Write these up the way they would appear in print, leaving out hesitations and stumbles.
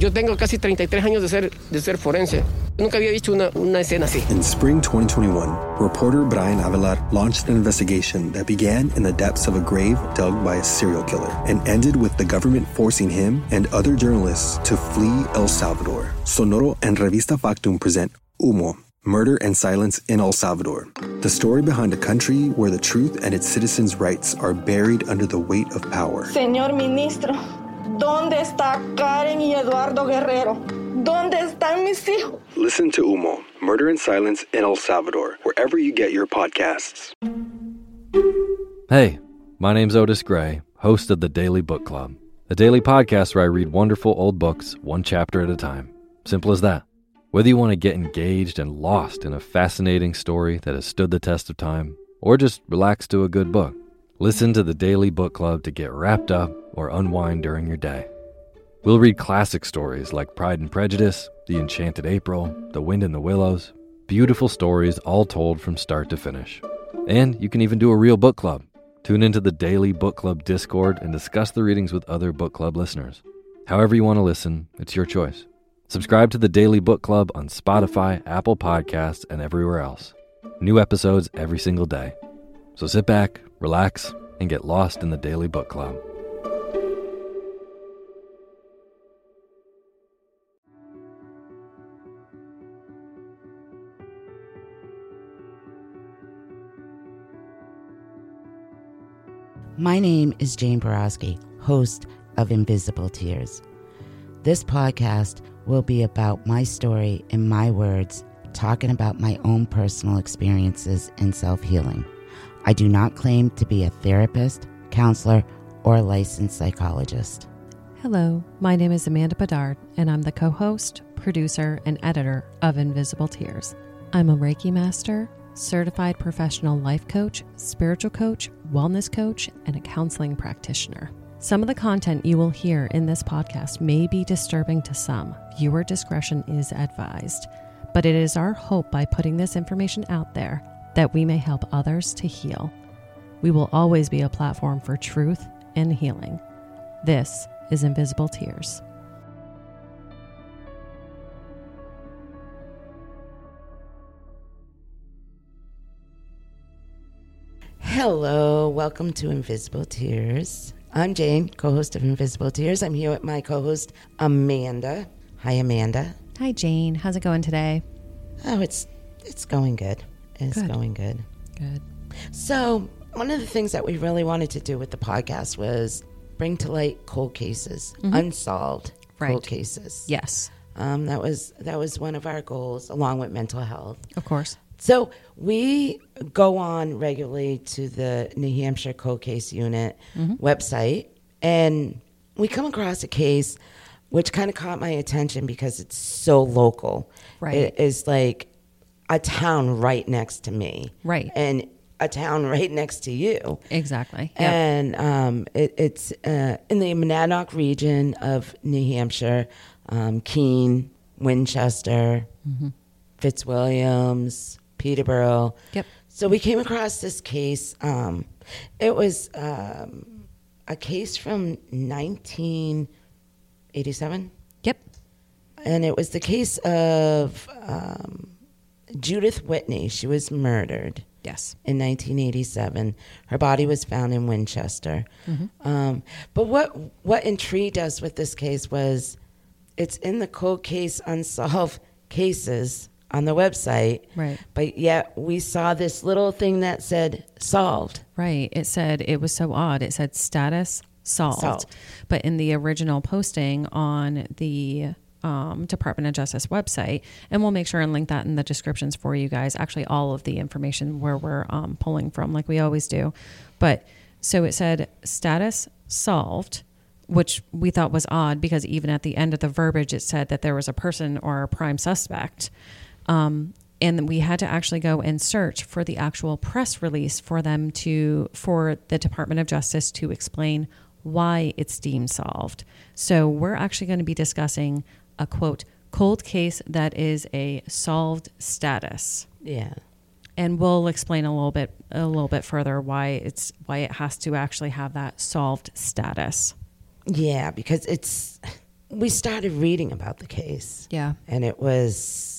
Yo tengo casi 33 años de ser forense. Nunca había visto una escena así. In spring 2021, reporter Brian Avelar launched an investigation that began in the depths of a grave dug by a serial killer and ended with the government forcing him and other journalists to flee El Salvador. Sonoro and Revista Factum present Humo: Murder and Silence in El Salvador. The story behind a country where the truth and its citizens' rights are buried under the weight of power. Señor Ministro, ¿dónde está Karen y Eduardo Guerrero? ¿Dónde están mis hijos? Listen to Humo: Murder and Silence in El Salvador, wherever you get your podcasts. Hey, my name's Otis Gray, host of the Daily Book Club, a daily podcast where I read wonderful old books one chapter at a time. Simple as that. Whether you want to get engaged and lost in a fascinating story that has stood the test of time, or just relax to a good book, listen to the Daily Book Club to get wrapped up or unwind during your day. We'll read classic stories like Pride and Prejudice, The Enchanted April, The Wind in the Willows, beautiful stories all told from start to finish. And you can even do a real book club. Tune into the Daily Book Club Discord and discuss the readings with other book club listeners. However you want to listen, it's your choice. Subscribe to the Daily Book Club on Spotify, Apple Podcasts, and everywhere else. New episodes every single day. So sit back, relax, and get lost in the Daily Book Club. My name is Jane Boroski, host of Invisible Tears. This podcast will be about my story in my words, talking about my own personal experiences in self-healing. I do not claim to be a therapist, counselor, or a licensed psychologist. Hello, my name is Amanda Bedard, and I'm the co-host, producer, and editor of Invisible Tears. I'm a Reiki master, certified professional life coach, spiritual coach, wellness coach, and a counseling practitioner. Some of the content you will hear in this podcast may be disturbing to some. Viewer discretion is advised, but it is our hope by putting this information out there that we may help others to heal. We will always be a platform for truth and healing. This is Invisible Tears. Hello, welcome to Invisible Tears. I'm Jane, co-host of Invisible Tears. I'm here with my co-host, Amanda. Hi, Amanda. Hi, Jane. How's it going today? Oh, it's going good. It's going good. So one of the things that we really wanted to do with the podcast was bring to light cold cases, unsolved cold cases. Yes. That was one of our goals, along with mental health. Of course. So we go on regularly to the New Hampshire Cold Case Unit website, and we come across a case which kind of caught my attention because it's so local. Right. It is like a town right next to me. Right. And a town right next to you. Exactly. Yep. And it's in the Monadnock region of New Hampshire, Keene, Winchester, Fitzwilliams, Peterborough. Yep. So we came across this case. It was a case from 1987. Yep. And it was the case of Judith Whitney. She was murdered. Yes. In 1987. Her body was found in Winchester. But what intrigued us with this case was it's in the cold case unsolved cases on the website, right? But yet we saw this little thing that said solved. Right. It said, it was so odd. It said status solved. But in the original posting on the Department of Justice website, and we'll make sure and link that in the descriptions for you guys, actually all of the information where we're pulling from, like we always do. But so it said status solved, which we thought was odd because even at the end of the verbiage, it said that there was a person or a prime suspect. And we had to actually go and search for the actual press release for the Department of Justice to explain why it's deemed solved. So we're actually going to be discussing a, quote, cold case that is a solved status. Yeah. And we'll explain a little bit further why it has to actually have that solved status. Yeah, because it's we started reading about the case. Yeah. And it was...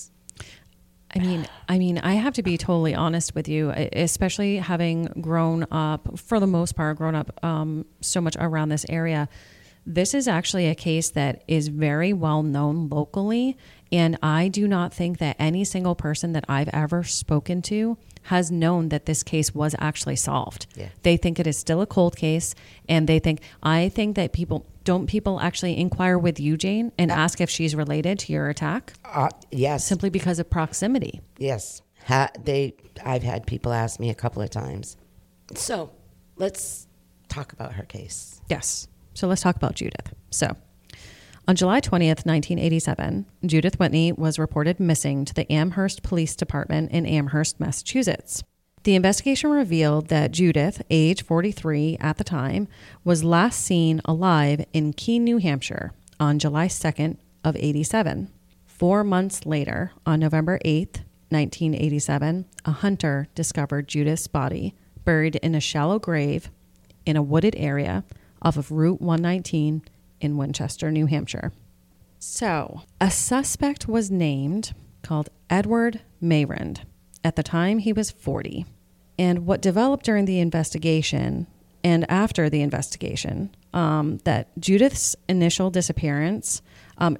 I mean, I have to be totally honest with you, especially having grown up, for the most part, so much around this area. This is actually a case that is very well known locally, and I do not think that any single person that I've ever spoken to has known that this case was actually solved. Yeah. They think it is still a cold case, and they think, I think that people... Don't people actually inquire with you, Jane, and ask if she's related to your attack? Yes. Simply because of proximity. Yes. I've had people ask me a couple of times. So let's talk about her case. Yes. So let's talk about Judith. So on July 20th, 1987, Judith Whitney was reported missing to the Amherst Police Department in Amherst, Massachusetts. The investigation revealed that Judith, age 43 at the time, was last seen alive in Keene, New Hampshire on July 2nd of 87. 4 months later, on November 8th, 1987, a hunter discovered Judith's body buried in a shallow grave in a wooded area off of Route 119 in Winchester, New Hampshire. So, a suspect was named called Edward Mayrand. At the time, he was 40. And what developed during the investigation and after the investigation, that Judith's initial disappearance,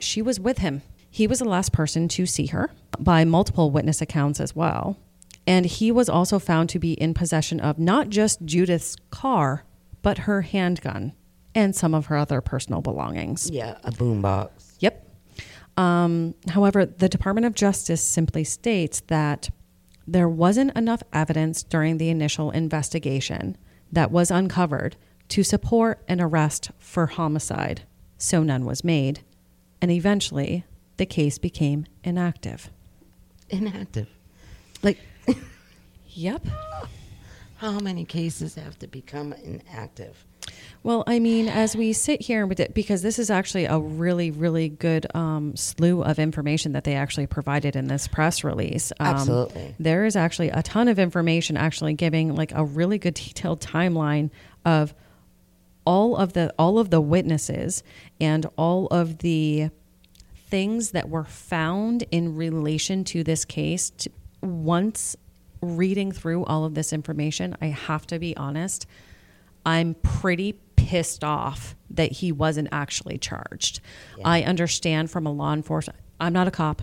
she was with him. He was the last person to see her by multiple witness accounts as well. And he was also found to be in possession of not just Judith's car, but her handgun and some of her other personal belongings. Yeah, a boombox. Yep. However, the Department of Justice simply states that there wasn't enough evidence during the initial investigation that was uncovered to support an arrest for homicide, so none was made, and eventually the case became inactive. Inactive? Like, yep. How many cases have to become inactive? Well, I mean, as we sit here with it, because this is actually a really, really good slew of information that they actually provided in this press release. Absolutely. There is actually a ton of information actually giving like a really good detailed timeline of all of the witnesses and all of the things that were found in relation to this case. Once reading through all of this information, I have to be honest, I'm pretty pissed off that he wasn't actually charged. Yeah. I understand from a law enforcement... I'm not a cop.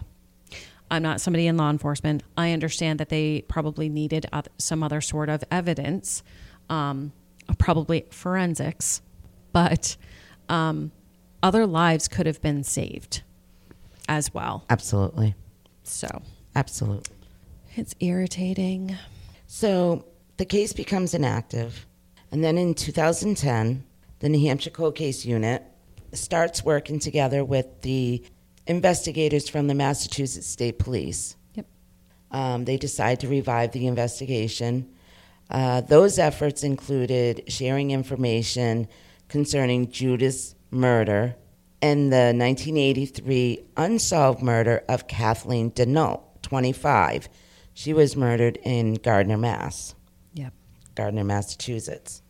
I'm not somebody in law enforcement. I understand that they probably needed some other sort of evidence, probably forensics, but other lives could have been saved as well. Absolutely. So. Absolutely. It's irritating. So the case becomes inactive. And then in 2010, the New Hampshire Cold Case Unit starts working together with the investigators from the Massachusetts State Police. Yep. They decide to revive the investigation. Those efforts included sharing information concerning Judith's murder and the 1983 unsolved murder of Kathleen Denault, 25. She was murdered in Gardner, Mass. Gardner, Massachusetts.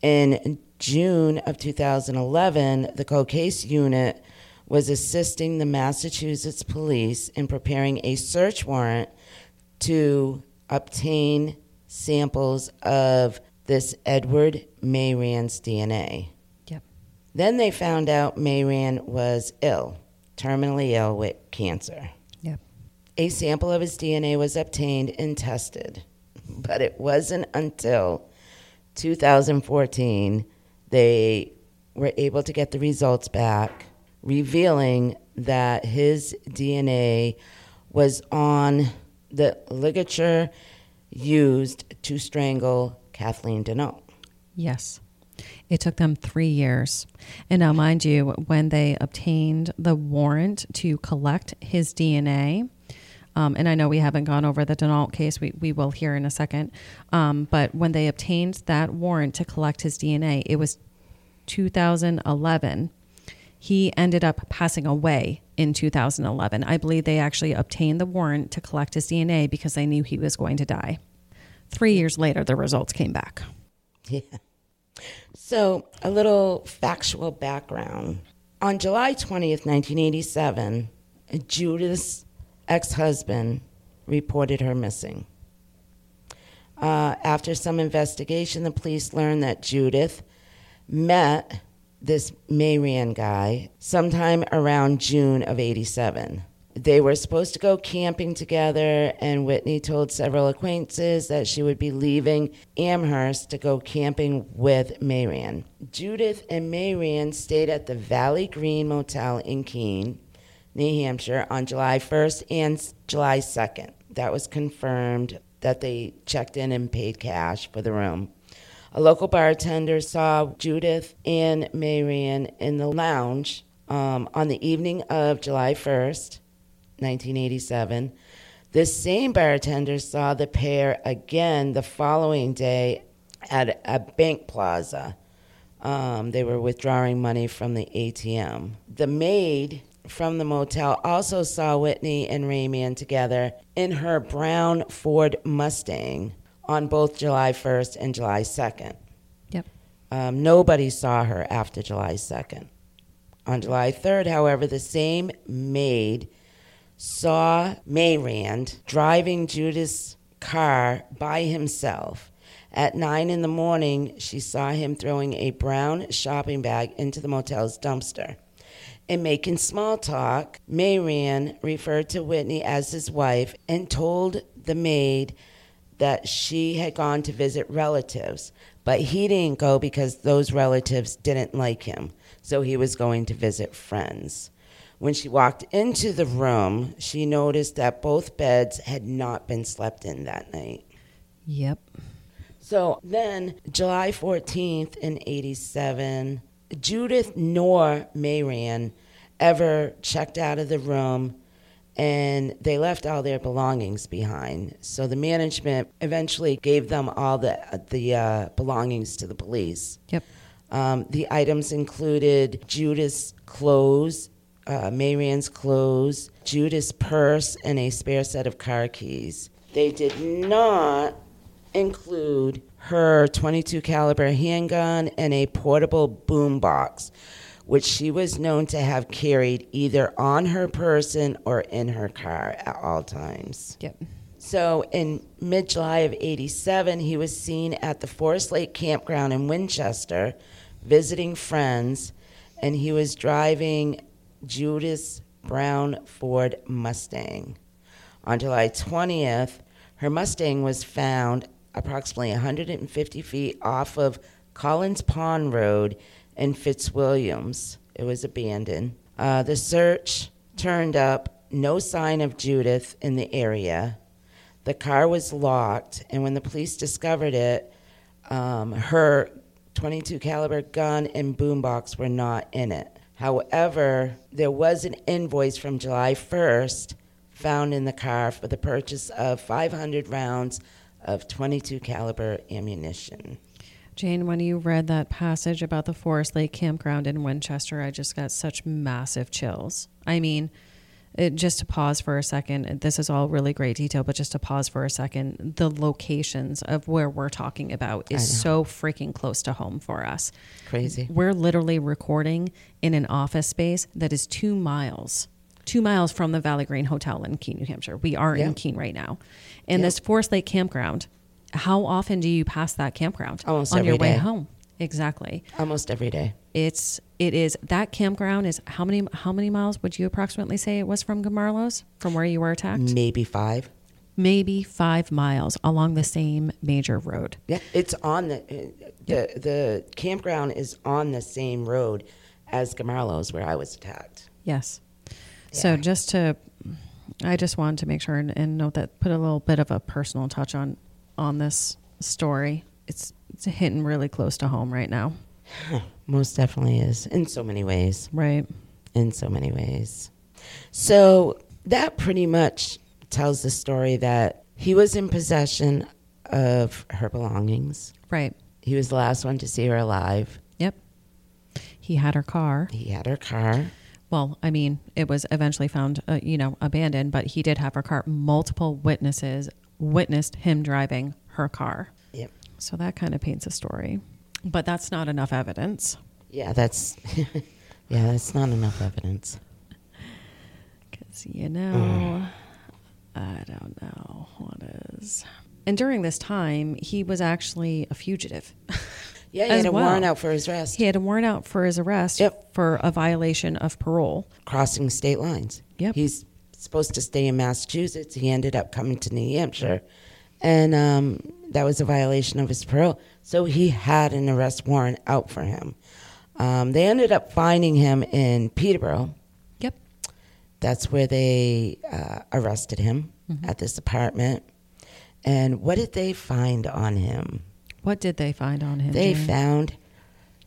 In June of 2011, the Cold Case Unit was assisting the Massachusetts police in preparing a search warrant to obtain samples of this Edward Mayrand's DNA. Yep. Then they found out Mayrand was ill, terminally ill with cancer. Yep. A sample of his DNA was obtained and tested. But it wasn't until 2014 they were able to get the results back, revealing that his DNA was on the ligature used to strangle Kathleen Denault. Yes. It took them 3 years. And now, mind you, when they obtained the warrant to collect his DNA... and I know we haven't gone over the Denault case. We will here in a second. But when they obtained that warrant to collect his DNA, it was 2011. He ended up passing away in 2011. I believe they actually obtained the warrant to collect his DNA because they knew he was going to die. 3 years later, the results came back. Yeah. So a little factual background On July 20th, 1987, Judith's ex-husband reported her missing. After some investigation, the police learned that Judith met this Mayrand guy sometime around June of 87. They were supposed to go camping together, and Whitney told several acquaintances that she would be leaving Amherst to go camping with Mayrand. Judith and Mayrand stayed at the Valley Green Motel in Keene, New Hampshire, on July 1st and July 2nd. That was confirmed that they checked in and paid cash for the room. A local bartender saw Judith and Mayrand in the lounge on the evening of July 1st. 1987. This same bartender saw the pair again the following day at a bank plaza. They were withdrawing money from the ATM. The maid from the motel also saw Whitney and Mayrand together in her brown Ford Mustang on both July 1st and July 2nd. Yep. Nobody saw her after July 2nd. On July 3rd, however, the same maid saw Mayrand driving Judith's car by himself. At 9 in the morning, she saw him throwing a brown shopping bag into the motel's dumpster. In making small talk, Mayrand referred to Whitney as his wife and told the maid that she had gone to visit relatives, but he didn't go because those relatives didn't like him, so he was going to visit friends. When she walked into the room, she noticed that both beds had not been slept in that night. Yep. So then, July 14th in 87, Judith nor Mayrand ever checked out of the room, and they left all their belongings behind. So the management eventually gave them all the belongings to the police. Yep. The items included Judith's clothes, Mayrand's clothes, Judith's purse, and a spare set of car keys. They did not include her .22 caliber handgun and a portable boombox, which she was known to have carried either on her person or in her car at all times. Yep. So in mid-July of 87, he was seen at the Forest Lake campground in Winchester visiting friends, and he was driving Judith's brown Ford Mustang. On July 20th, her Mustang was found approximately 150 feet off of Collins Pond Road in Fitzwilliams. It was abandoned. The search turned up no sign of Judith in the area. The car was locked, and when the police discovered it, her .22 caliber gun and boombox were not in it. However, there was an invoice from July 1st found in the car for the purchase of 500 rounds of .22 caliber ammunition. Jane, when you read that passage about the Forest Lake campground in Winchester, I just got such massive chills. I mean, just to pause for a second, this is all really great detail, but just to pause for a second, the locations of where we're talking about is so freaking close to home for us. Crazy. We're literally recording in an office space that is 2 miles from the Valley Green Hotel in Keene, New Hampshire. We are in Keene right now. And this Forest Lake campground, how often do you pass that campground? Almost every day. On your way home. Exactly. Almost every day. It is that campground is how many miles would you approximately say it was from Gamarlos, from where you were attacked? Maybe 5 miles along the same major road. Yeah, it's on the campground is on the same road as Gamarlos where I was attacked. Yes. Yeah. So I just wanted to make sure and note that, put a little bit of a personal touch on this story. It's hitting really close to home right now. Most definitely is, in so many ways. Right. In so many ways. So that pretty much tells the story that he was in possession of her belongings. Right. He was the last one to see her alive. Yep. He had her car. Well, I mean, it was eventually found, abandoned, but he did have her car. Multiple witnesses witnessed him driving her car. Yep. So that kind of paints a story. But that's not enough evidence. Yeah, that's Yeah, that's not enough evidence. Because, you know, I don't know what is. And during this time, he was actually a fugitive. Yeah, he had a warrant out for his arrest. He had a warrant out for his arrest for a violation of parole. Crossing state lines. Yep. He's supposed to stay in Massachusetts. He ended up coming to New Hampshire. And that was a violation of his parole. So he had an arrest warrant out for him. They ended up finding him in Peterborough. Yep. That's where they arrested him at this apartment. And what did they find on him? What did they find on him? They found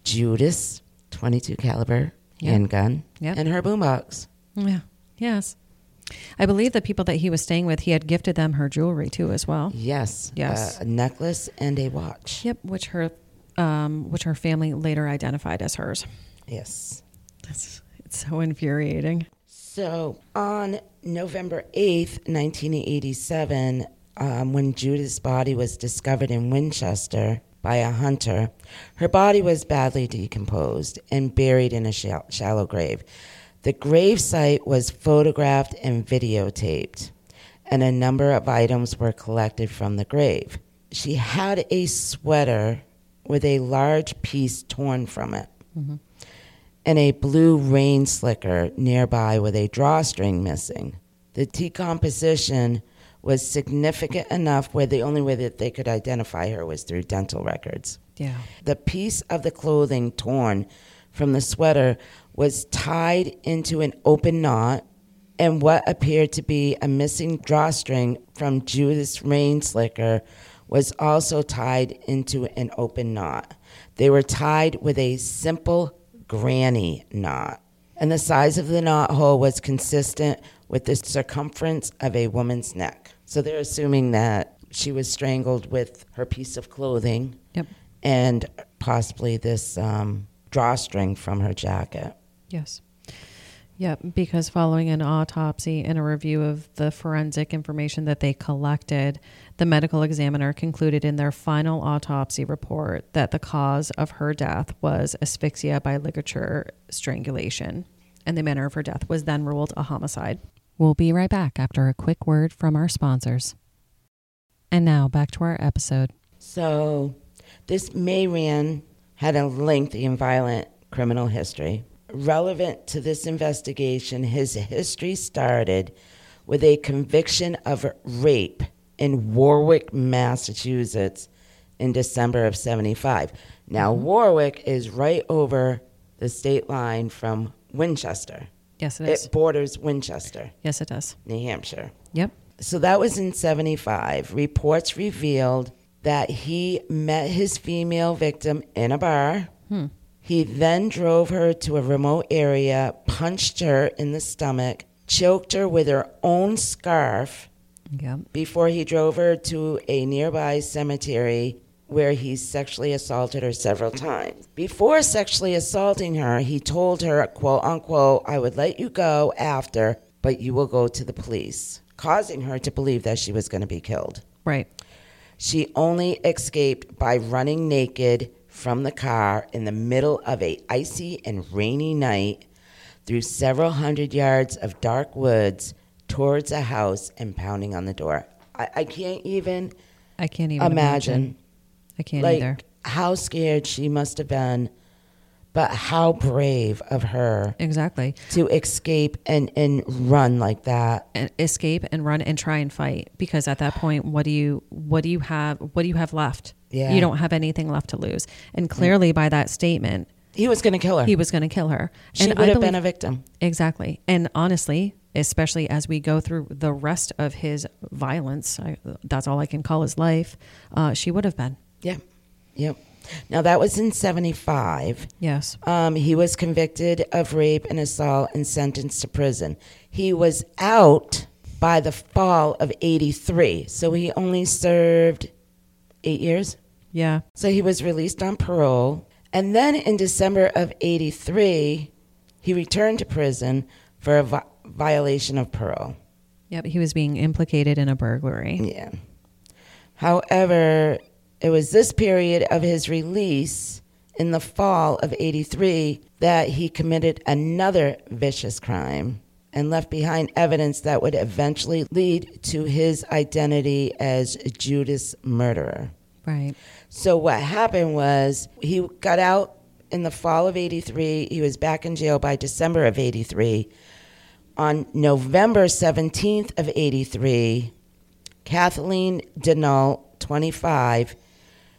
Judith's .22 caliber handgun and her boombox. Yeah. Yes. I believe the people that he was staying with, he had gifted them her jewelry too, as well. Yes. Yes. A necklace and a watch. Yep. Which her family later identified as hers. Yes. It's so infuriating. So on November 8th, 1987. When Judith's body was discovered in Winchester by a hunter, her body was badly decomposed and buried in a shallow grave. The gravesite was photographed and videotaped, and a number of items were collected from the grave. She had a sweater with a large piece torn from it, and a blue rain slicker nearby with a drawstring missing. The decomposition was significant enough where the only way that they could identify her was through dental records. Yeah. The piece of the clothing torn from the sweater was tied into an open knot and what appeared to be a missing drawstring from Judith's rain slicker was also tied into an open knot. They were tied with a simple granny knot. And the size of the knot hole was consistent with the circumference of a woman's neck. So they're assuming that she was strangled with her piece of clothing and possibly this drawstring from her jacket. Yes. Yeah, because following an autopsy and a review of the forensic information that they collected, the medical examiner concluded in their final autopsy report that the cause of her death was asphyxia by ligature strangulation, and the manner of her death was then ruled a homicide. We'll be right back after a quick word from our sponsors. And now, back to our episode. So, this Mayrand had a lengthy and violent criminal history. Relevant to this investigation, his history started with a conviction of rape in Warwick, Massachusetts in December of 75. Now, Warwick is right over the state line from Winchester. Yes, it is. It borders Winchester. Yes, it does. New Hampshire. Yep. So that was in 75. Reports revealed that he met his female victim in a bar. He then drove her to a remote area, punched her in the stomach, choked her with her own scarf before he drove her to a nearby cemetery where he sexually assaulted her several times. Before sexually assaulting her, he told her, quote, unquote, "I would let you go after, but you will go to the police," causing her to believe that she was going to be killed. Right. She only escaped by running naked from the car in the middle of a icy and rainy night through several hundred yards of dark woods towards a house and pounding on the door. I can't even imagine. I can't either. How scared she must have been, but how brave of her. Exactly. To escape and run like that. And escape and run and try and fight, because at that point, what do you have left? Yeah. You don't have anything left to lose. And clearly by that statement, he was going to kill her. She would have been a victim. Exactly. And honestly, especially as we go through the rest of his violence, that's all I can call his life, she would have been. Yeah. Yep. Now that was in 75. Yes. He was convicted of rape and assault and sentenced to prison. He was out by the fall of 83. So he only served 8 years. Yeah. So he was released on parole. And then in December of 83, he returned to prison for a violation of parole. Yep. He was being implicated in a burglary. Yeah. However, it was this period of his release in the fall of '83 that he committed another vicious crime and left behind evidence that would eventually lead to his identity as Judith's murderer. Right. So what happened was he got out in the fall of '83. He was back in jail by December of '83. On November 17th of '83, Kathleen Denault, 25,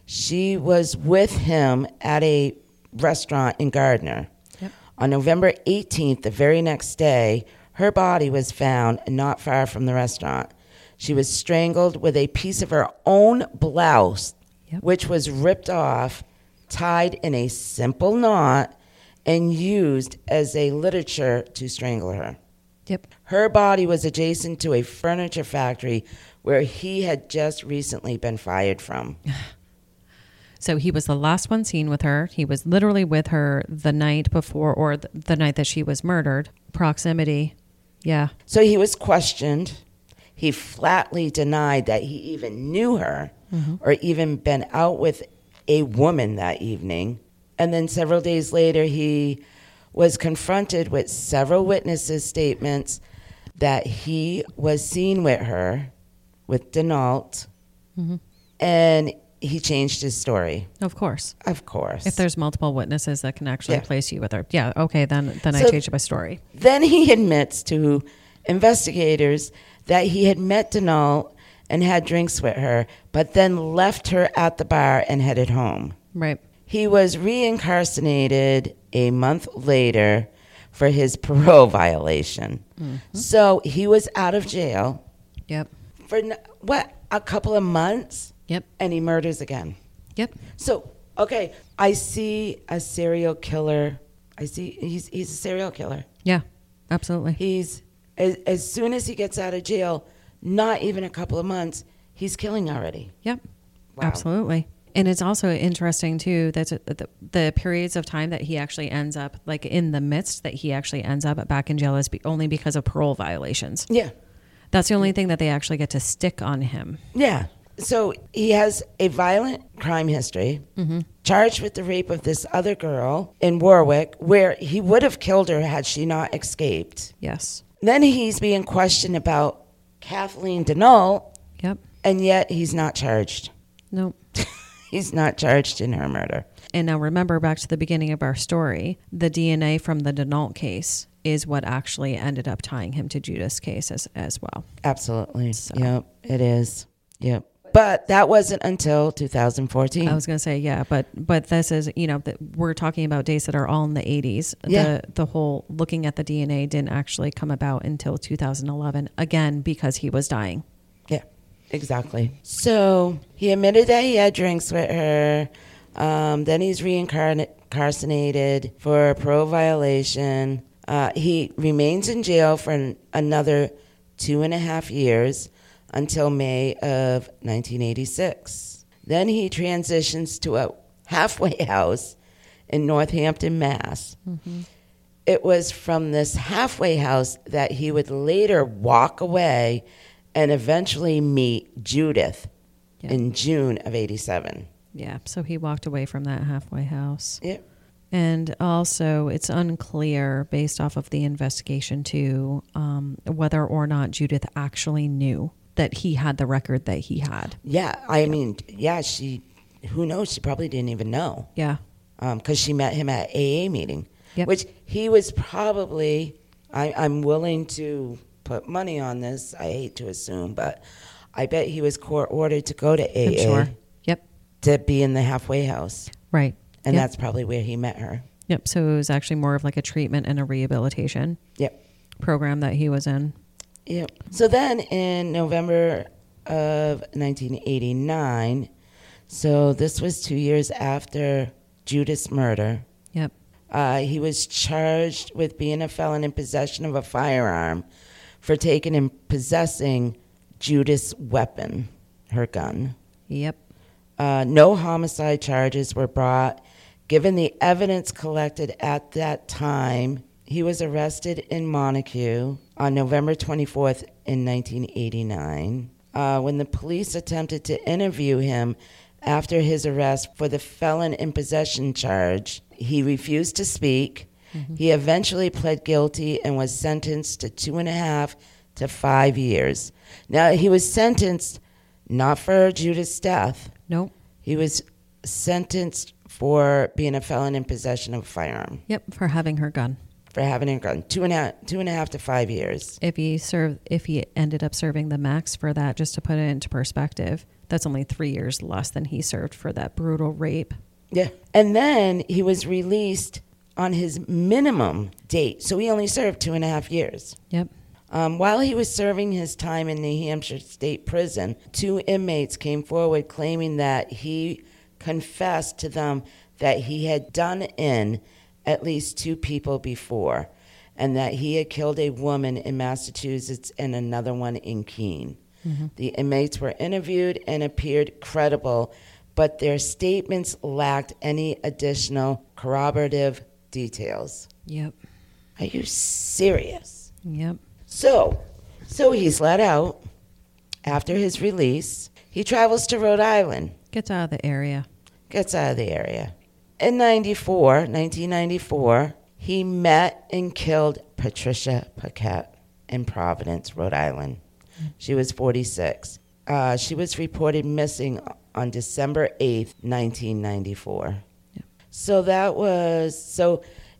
she was with him at a restaurant in Gardner. Yep. On November 18th, the very next day, her body was found not far from the restaurant. She was strangled with a piece of her own blouse, yep, which was ripped off, tied in a simple knot, and used as a ligature to strangle her. Yep. Her body was adjacent to a furniture factory where he had just recently been fired from. So he was the last one seen with her. He was literally with her the night before, or the night that she was murdered. Proximity. Yeah. So he was questioned. He flatly denied that he even knew her, mm-hmm, or even been out with a woman that evening. And then several days later, he was confronted with several witnesses' statements that he was seen with her, with Denault, mm-hmm, and he changed his story. Of course. Of course. If there's multiple witnesses that can actually, yeah, place you with her. Yeah, okay, then so I changed my story. Then he admits to investigators that he had met Denault and had drinks with her, but then left her at the bar and headed home. Right. He was reincarcerated a month later for his parole violation. Mm-hmm. So he was out of jail. Yep. For what, a couple of months? Yep. And he murders again. Yep. So, okay, I see a serial killer. I see he's a serial killer. Yeah, absolutely. He's, as soon as he gets out of jail, not even a couple of months, he's killing already. Yep. Wow. Absolutely. And it's also interesting, too, that the periods of time that he actually ends up, like in the midst that he actually ends up back in jail, is only because of parole violations. Yeah. That's the only thing that they actually get to stick on him. Yeah. So he has a violent crime history, mm-hmm, charged with the rape of this other girl in Warwick, where he would have killed her had she not escaped. Yes. Then he's being questioned about Kathleen Denault. Yep. And yet he's not charged. Nope. He's not charged in her murder. And now remember, back to the beginning of our story, the DNA from the Denault case is what actually ended up tying him to Judith's case as well. Absolutely. So. Yep, it is. Yep. But that wasn't until 2014. I was going to say, yeah, but this is, you know, we're talking about dates that are all in the 80s. Yeah. The whole looking at the DNA didn't actually come about until 2011, again, because he was dying. Yeah. Exactly. So he admitted that he had drinks with her. Then he's reincarcerated for a parole violation. He remains in jail for another 2.5 years until May of 1986. Then he transitions to a halfway house in Northampton, Mass. Mm-hmm. It was from this halfway house that he would later walk away and eventually meet Judith, yep, in June of '87. Yeah, so he walked away from that halfway house. Yep. And also, it's unclear, based off of the investigation, too, whether or not Judith actually knew that he had the record that he had. Yeah, I mean, she, who knows? She probably didn't even know. Yeah. Because she met him at AA meeting, yep, which he was probably, I'm willing to put money on this, I hate to assume, but I bet he was court ordered to go to AA, I'm sure, yep, to be in the halfway house, right, and yep, that's probably where he met her. Yep. So it was actually more of like a treatment and a rehabilitation, yep, program that he was in. Yep. So then in November of 1989, so this was 2 years after Judith's murder, yep, he was charged with being a felon in possession of a firearm for taking and possessing Judith's weapon, her gun. Yep. No homicide charges were brought. Given the evidence collected at that time, he was arrested in Montague on November 24th in 1989. When the police attempted to interview him after his arrest for the felon in possession charge. He refused to speak. Mm-hmm. He eventually pled guilty and was sentenced to 2.5 to 5 years. Now, he was sentenced not for Judith's death. Nope. He was sentenced for being a felon in possession of a firearm. Yep, for having her gun. For having her gun. 2.5 to 5 years. If he ended up serving the max for that, just to put it into perspective, that's only 3 years less than he served for that brutal rape. Yeah. And then he was released on his minimum date. So he only served 2.5 years. Yep. While he was serving his time in New Hampshire State Prison, 2 inmates came forward claiming that he confessed to them that he had done in at least 2 people before and that he had killed a woman in Massachusetts and another one in Keene. Mm-hmm. The inmates were interviewed and appeared credible, but their statements lacked any additional corroborative details. Yep. Are you serious? Yep. So he's let out. After his release, he travels to Rhode Island. Gets out of the area. In 1994, he met and killed Patricia Paquette in Providence, Rhode Island. She was 46. She was reported missing on December 8th, 1994. Yeah. So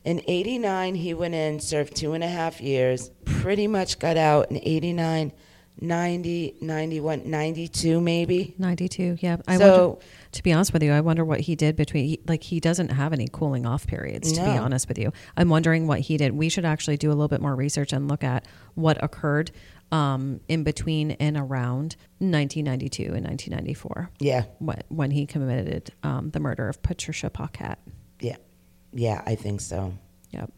in 89, he went in, served 2.5 years, pretty much got out in 89, 90, 91, 92 maybe? 92, yeah. I wonder, to be honest with you, I wonder what he did between, like, he doesn't have any cooling off periods, to be honest with you. I'm wondering what he did. We should actually do a little bit more research and look at what occurred in between and around 1992 and 1994. Yeah. When he committed the murder of Patricia Paquette. Yeah. Yeah, I think so. Yep.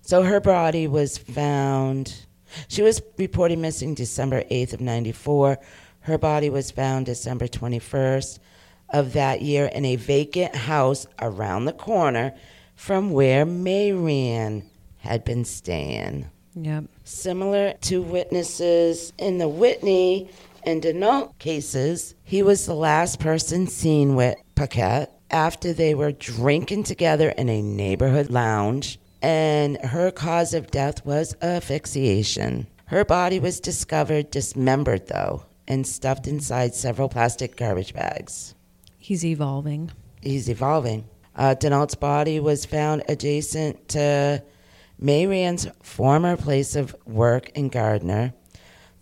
So her body was found. She was reported missing December 8th of 94. Her body was found December 21st of that year in a vacant house around the corner from where Mayrand had been staying. Yep. Similar to witnesses in the Whitney and Denault cases, he was the last person seen with Paquette after they were drinking together in a neighborhood lounge, and her cause of death was asphyxiation. Her body was discovered dismembered, though, and stuffed inside several plastic garbage bags. He's evolving. Denault's body was found adjacent to Mayrand's former place of work in Gardner.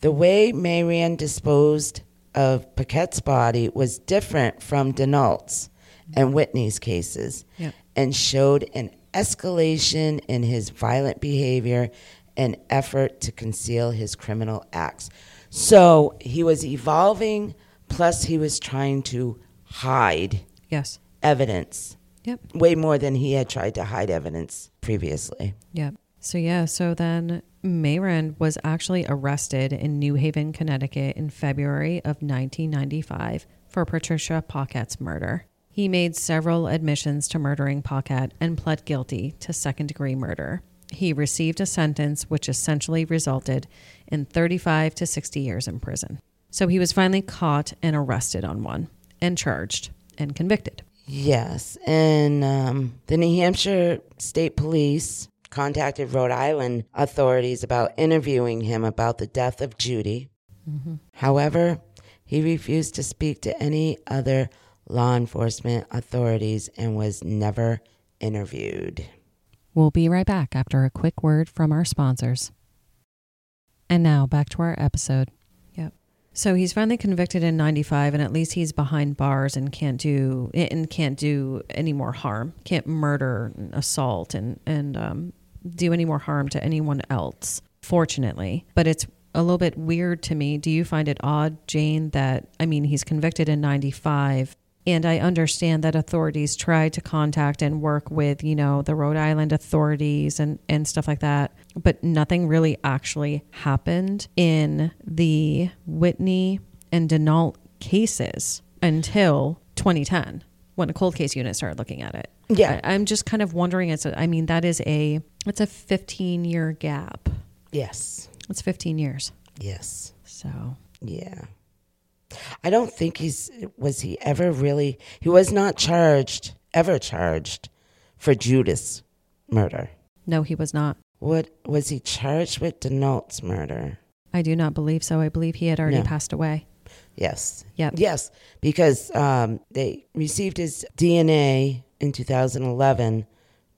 The way Mayrand disposed of Paquette's body was different from Denault's and Whitney's cases, and showed an escalation in his violent behavior and effort to conceal his criminal acts. So he was evolving, plus he was trying to hide evidence. Yep. Way more than he had tried to hide evidence previously. Yep. So then Mayrand was actually arrested in New Haven, Connecticut in February of 1995 for Patricia Paquette's murder. He made several admissions to murdering Paquette and pled guilty to second-degree murder. He received a sentence which essentially resulted in 35 to 60 years in prison. So he was finally caught and arrested on one, and charged and convicted. Yes, and the New Hampshire State Police contacted Rhode Island authorities about interviewing him about the death of Judy. Mm-hmm. However, he refused to speak to any other law enforcement authorities and was never interviewed. We'll be right back after a quick word from our sponsors. And now back to our episode. So he's finally convicted in 95, and at least he's behind bars and can't do any more harm, can't murder and assault and do any more harm to anyone else, fortunately. But it's a little bit weird to me. Do you find it odd, Jane, that, I mean, he's convicted in 95, and I understand that authorities tried to contact and work with, the Rhode Island authorities and stuff like that, but nothing really actually happened in the Whitney and Denault cases until 2010 when the cold case unit started looking at it. Yeah. I'm just kind of wondering, it's a 15-year gap. Yes. It's 15 years. Yes. So. Yeah. I don't think he was not ever charged for Judith's murder. No, he was not. What was he charged with? Denault's murder? I do not believe so. I believe he had already passed away. Yes. Yep. Yes, because they received his DNA in 2011,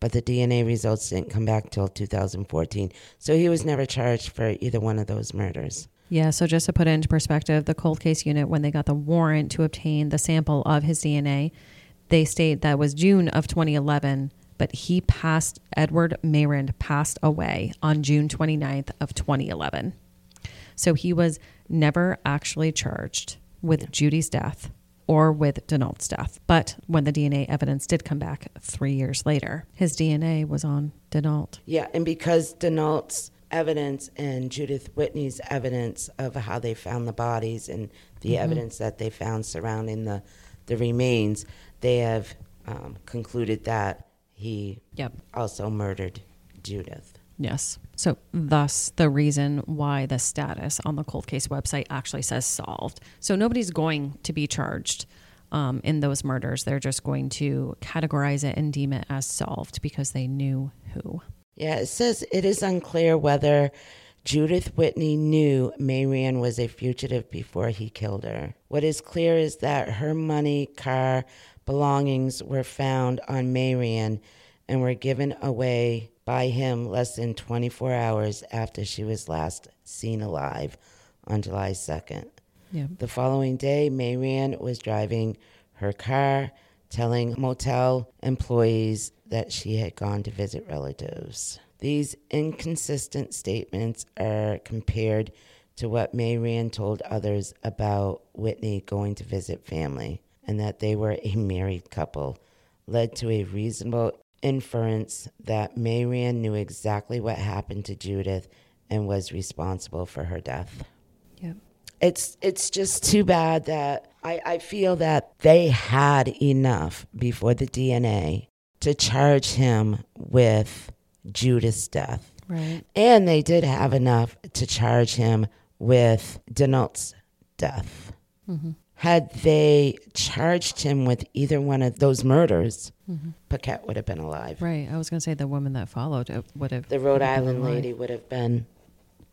but the DNA results didn't come back till 2014. So he was never charged for either one of those murders. Yeah, so just to put it into perspective, the cold case unit, when they got the warrant to obtain the sample of his DNA, they state that was June of 2011, but Edward Mayrand passed away on June 29th of 2011. So he was never actually charged with Judy's death or with Denault's death. But when the DNA evidence did come back 3 years later, his DNA was on Denault. Yeah, and because Denault's evidence and Judith Whitney's evidence of how they found the bodies and the evidence that they found surrounding the remains, they have concluded that he also murdered Judith. Yes. So thus the reason why the status on the cold case website actually says solved. So nobody's going to be charged in those murders. They're just going to categorize it and deem it as solved because they knew who. Yeah, it says it is unclear whether Judith Whitney knew Mayrand was a fugitive before he killed her. What is clear is that her money, car, belongings were found on Mayrand and were given away by him less than 24 hours after she was last seen alive on July 2nd. Yeah. The following day, Mayrand was driving her car, telling motel employees that she had gone to visit relatives. These inconsistent statements are compared to what Mayrand told others about Whitney going to visit family, and that they were a married couple, led to a reasonable inference that Mayrand knew exactly what happened to Judith and was responsible for her death. Yep. It's just too bad that I feel that they had enough before the DNA to charge him with Judith's death. Right. And they did have enough to charge him with Denault's death. Mm-hmm. Had they charged him with either one of those murders, Paquette would have been alive. Right. I was going to say the woman that followed would have... The Rhode Island lady would have been...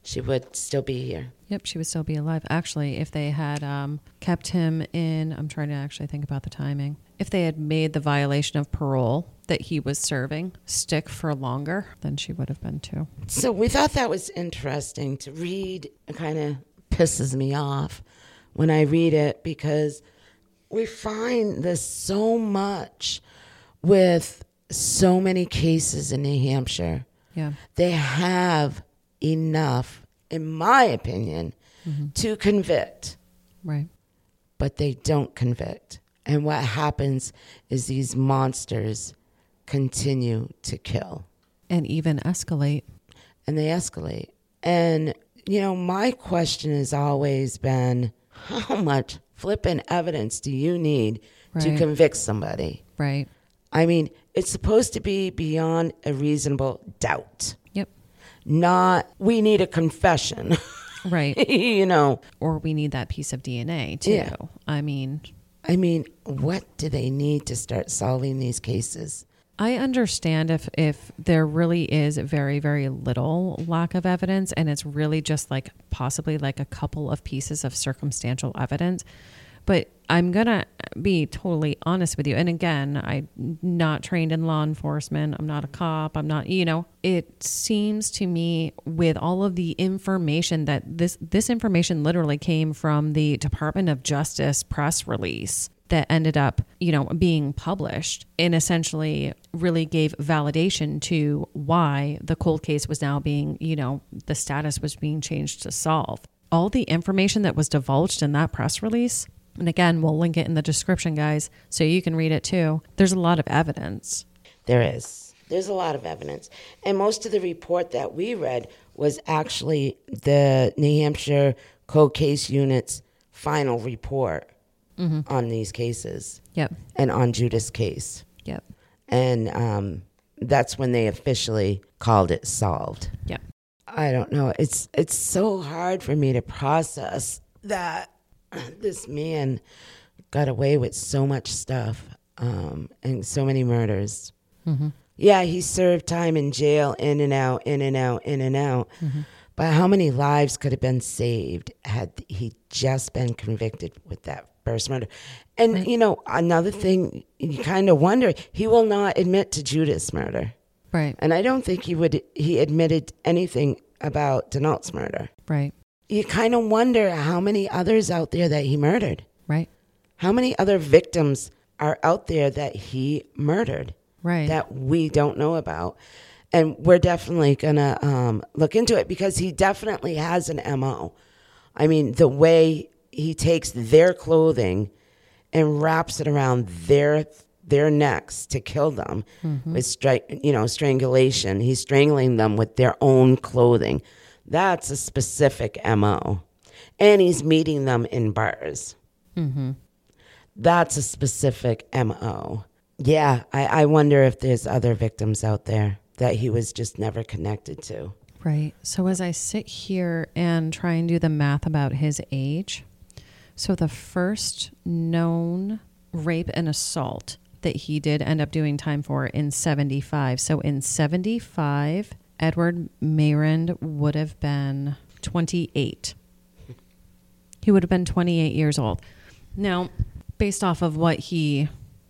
She would still be here. Yep, she would still be alive. Actually, if they had kept him in... I'm trying to actually think about the timing. If they had made the violation of parole that he was serving stick for longer, then she would have been too. So we thought that was interesting to read. It kind of pisses me off when I read it, because we find this so much with so many cases in New Hampshire. Yeah. They have enough, in my opinion, to convict. Right. But they don't convict. And what happens is these monsters continue to kill. And even escalate. And they escalate. And, you know, my question has always been, how much flippin' evidence do you need to convict somebody? Right. I mean, it's supposed to be beyond a reasonable doubt. Yep. Not, we need a confession. Right. You know. Or we need that piece of DNA, too. Yeah. I mean, what do they need to start solving these cases? I understand if there really is very, very little lack of evidence, and it's really just like possibly like a couple of pieces of circumstantial evidence. But I'm going to be totally honest with you. And again, I'm not trained in law enforcement. I'm not a cop. I'm not, you know, it seems to me with all of the information that this information literally came from the Department of Justice press release that ended up, you know, being published and essentially really gave validation to why the cold case was now being, you know, the status was being changed to solve. All the information that was divulged in that press release, and again, we'll link it in the description, guys, so you can read it too. There's a lot of evidence. There is. There's a lot of evidence. And most of the report that we read was actually the New Hampshire Cold Case Unit's final report on these cases. Yep. And on Judith's case. Yep. And that's when they officially called it solved. Yep. I don't know. It's so hard for me to process that this man got away with so much stuff and so many murders. Mm-hmm. Yeah, he served time in jail, in and out, in and out, in and out. Mm-hmm. But how many lives could have been saved had he just been convicted with that first murder? And, right. You know, another thing you kind of wonder, he will not admit to Judith's murder. Right. And I don't think he admitted anything about Denault's murder. Right. You kind of wonder how many others out there that he murdered. Right. How many other victims are out there that he murdered. Right. That we don't know about. And we're definitely going to look into it because he definitely has an M.O. I mean, the way he takes their clothing and wraps it around their necks to kill them with strangulation. He's strangling them with their own clothing. That's a specific M.O. And he's meeting them in bars. Mm-hmm. That's a specific M.O. Yeah, I wonder if there's other victims out there that he was just never connected to. Right. So as I sit here and try and do the math about his age, so the first known rape and assault that he did end up doing time for in 75. So in 75, Edward Mayrand would have been 28. He would have been 28 years old. Now, based off of what he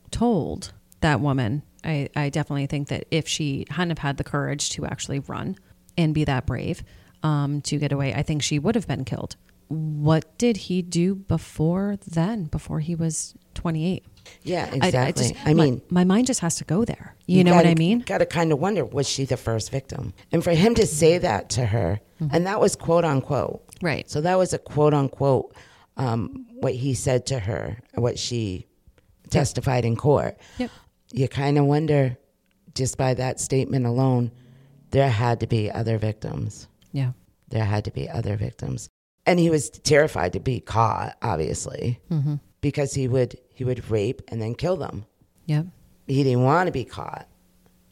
told that woman, I definitely think that if she hadn't have had the courage to actually run and be that brave to get away, I think she would have been killed. What did he do before then, before he was 28? Yeah, exactly. I mean, my mind just has to go there. You know what I mean? Got to kind of wonder, was she the first victim? And for him to say that to her, and that was quote unquote. Right. So that was a quote unquote what he said to her, what she testified in court. Yep. You kind of wonder, just by that statement alone, there had to be other victims. Yeah. There had to be other victims. And he was terrified to be caught, obviously, because he would rape and then kill them. Yeah. He didn't want to be caught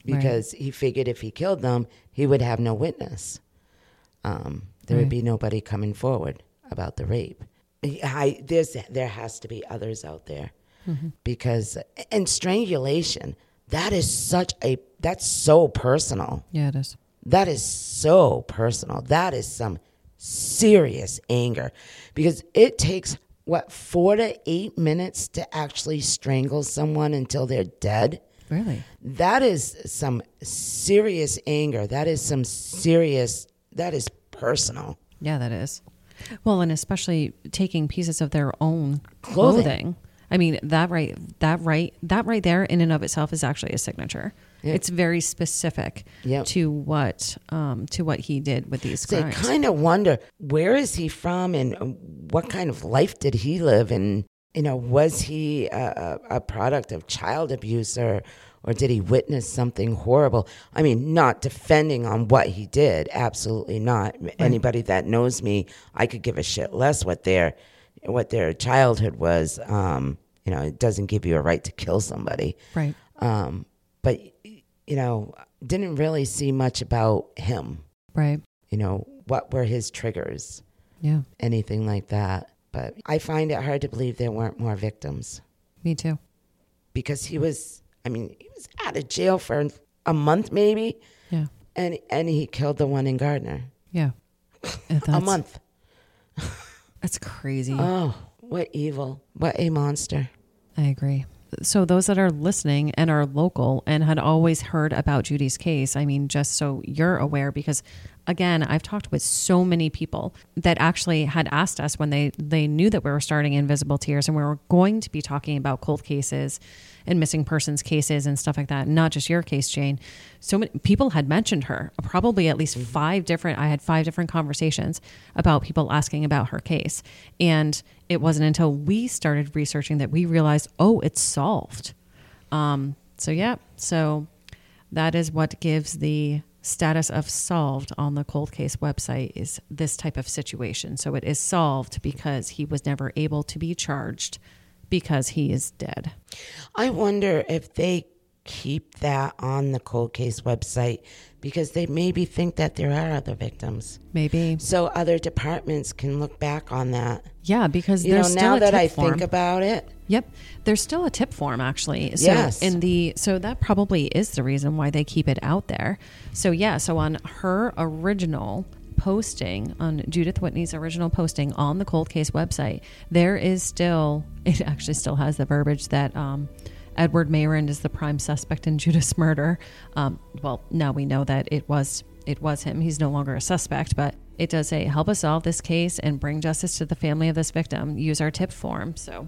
because he figured if he killed them, he would have no witness. There would be nobody coming forward about the rape. There has to be others out there. Mm-hmm. Because strangulation, that's so personal. Yeah, it is. That is so personal. That is some serious anger because it takes 4 to 8 minutes to actually strangle someone until they're dead. Really? That is some serious anger. That is personal. Yeah, that is. Well, and especially taking pieces of their own clothing. I mean, that right there in and of itself is actually a signature. Yep. It's very specific to what he did with these crimes. So I kind of wonder, where is he from and what kind of life did he live? And, you know, was he a product of child abuse or did he witness something horrible? I mean, not defending on what he did. Absolutely not. Right. Anybody that knows me, I could give a shit less what their childhood was. You know, it doesn't give you a right to kill somebody. Right. But, you know, didn't really see much about him. Right. You know, what were his triggers? Yeah. Anything like that. But I find it hard to believe there weren't more victims. Me too. Because he was out of jail for a month maybe. Yeah. And he killed the one in Gardner. Yeah. A month. That's crazy. Oh, what evil. What a monster. I agree. So those that are listening and are local and had always heard about Judy's case, I mean, just so you're aware, because, again, I've talked with so many people that actually had asked us when they knew that we were starting Invisible Tears and we were going to be talking about cold cases and missing persons cases and stuff like that, not just your case, Jane. So many people had mentioned her, probably at least I had five different conversations about people asking about her case. And it wasn't until we started researching that we realized, oh, it's solved. So that is what gives the status of solved on the cold case website is this type of situation. So it is solved because he was never able to be charged because he is dead. I wonder if they keep that on the cold case website because they maybe think that there are other victims. Maybe. So other departments can look back on that. Yeah, because you know, still now a tip that I form. Think about it. Yep. There's still a tip form, actually. So yes. So that probably is the reason why they keep it out there. So yeah, so on her original posting, on Judith Whitney's original posting on the cold case website, there is still, it actually still has the verbiage that Edward Mayrand is the prime suspect in Judith's murder. Well, now we know that it was him. He's no longer a suspect, but it does say, help us solve this case and bring justice to the family of this victim. Use our tip form. So,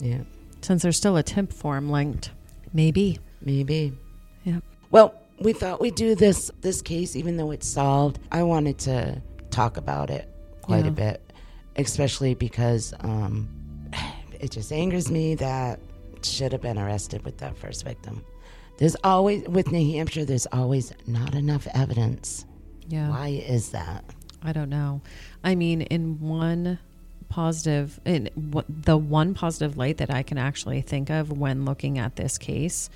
yeah. Since there's still a tip form linked, maybe. Yeah. Well, we thought we'd do this case, even though it's solved. I wanted to talk about it quite a bit, especially because it just angers me that should have been arrested with that first victim. There's always, with New Hampshire, there's always not enough evidence. Yeah. Why is that? I don't know. I mean, the one positive light that I can actually think of when looking at this case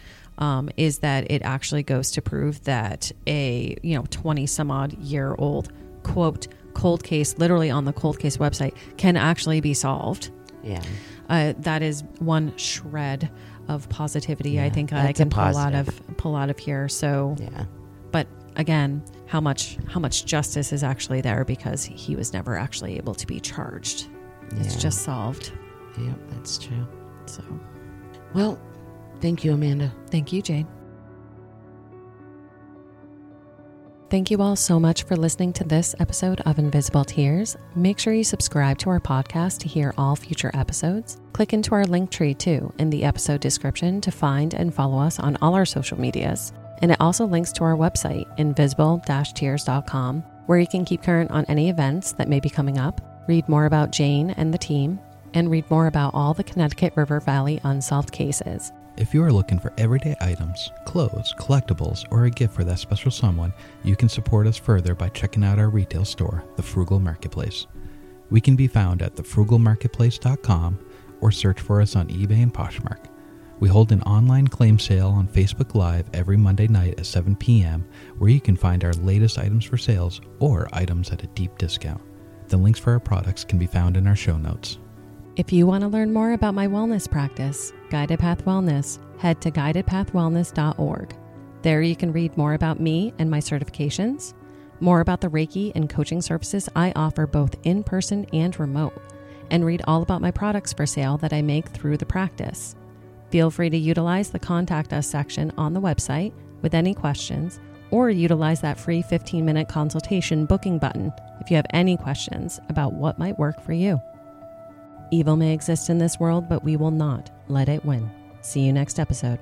is that it actually goes to prove that a, 20 some odd year old, quote, cold case, literally on the cold case website, can actually be solved. Yeah. That is one shred of positivity I think I can pull out of here. So, yeah. But again, how much justice is actually there because he was never actually able to be charged. Yeah. It's just solved. Yep, that's true. So, well, thank you, Amanda. Thank you, Jane. Thank you all so much for listening to this episode of Invisible Tears. Make sure you subscribe to our podcast to hear all future episodes. Click into our link tree too in the episode description to find and follow us on all our social medias. And it also links to our website, invisible-tears.com, where you can keep current on any events that may be coming up, read more about Jane and the team, and read more about all the Connecticut River Valley unsolved cases. If you are looking for everyday items, clothes, collectibles, or a gift for that special someone, you can support us further by checking out our retail store, The Frugal Marketplace. We can be found at thefrugalmarketplace.com or search for us on eBay and Poshmark. We hold an online claim sale on Facebook Live every Monday night at 7 p.m. where you can find our latest items for sales or items at a deep discount. The links for our products can be found in our show notes. If you want to learn more about my wellness practice, Guided Path Wellness, head to guidedpathwellness.org. There you can read more about me and my certifications, more about the Reiki and coaching services I offer both in person and remote, and read all about my products for sale that I make through the practice. Feel free to utilize the Contact Us section on the website with any questions, or utilize that free 15-minute consultation booking button if you have any questions about what might work for you. Evil may exist in this world, but we will not let it win. See you next episode.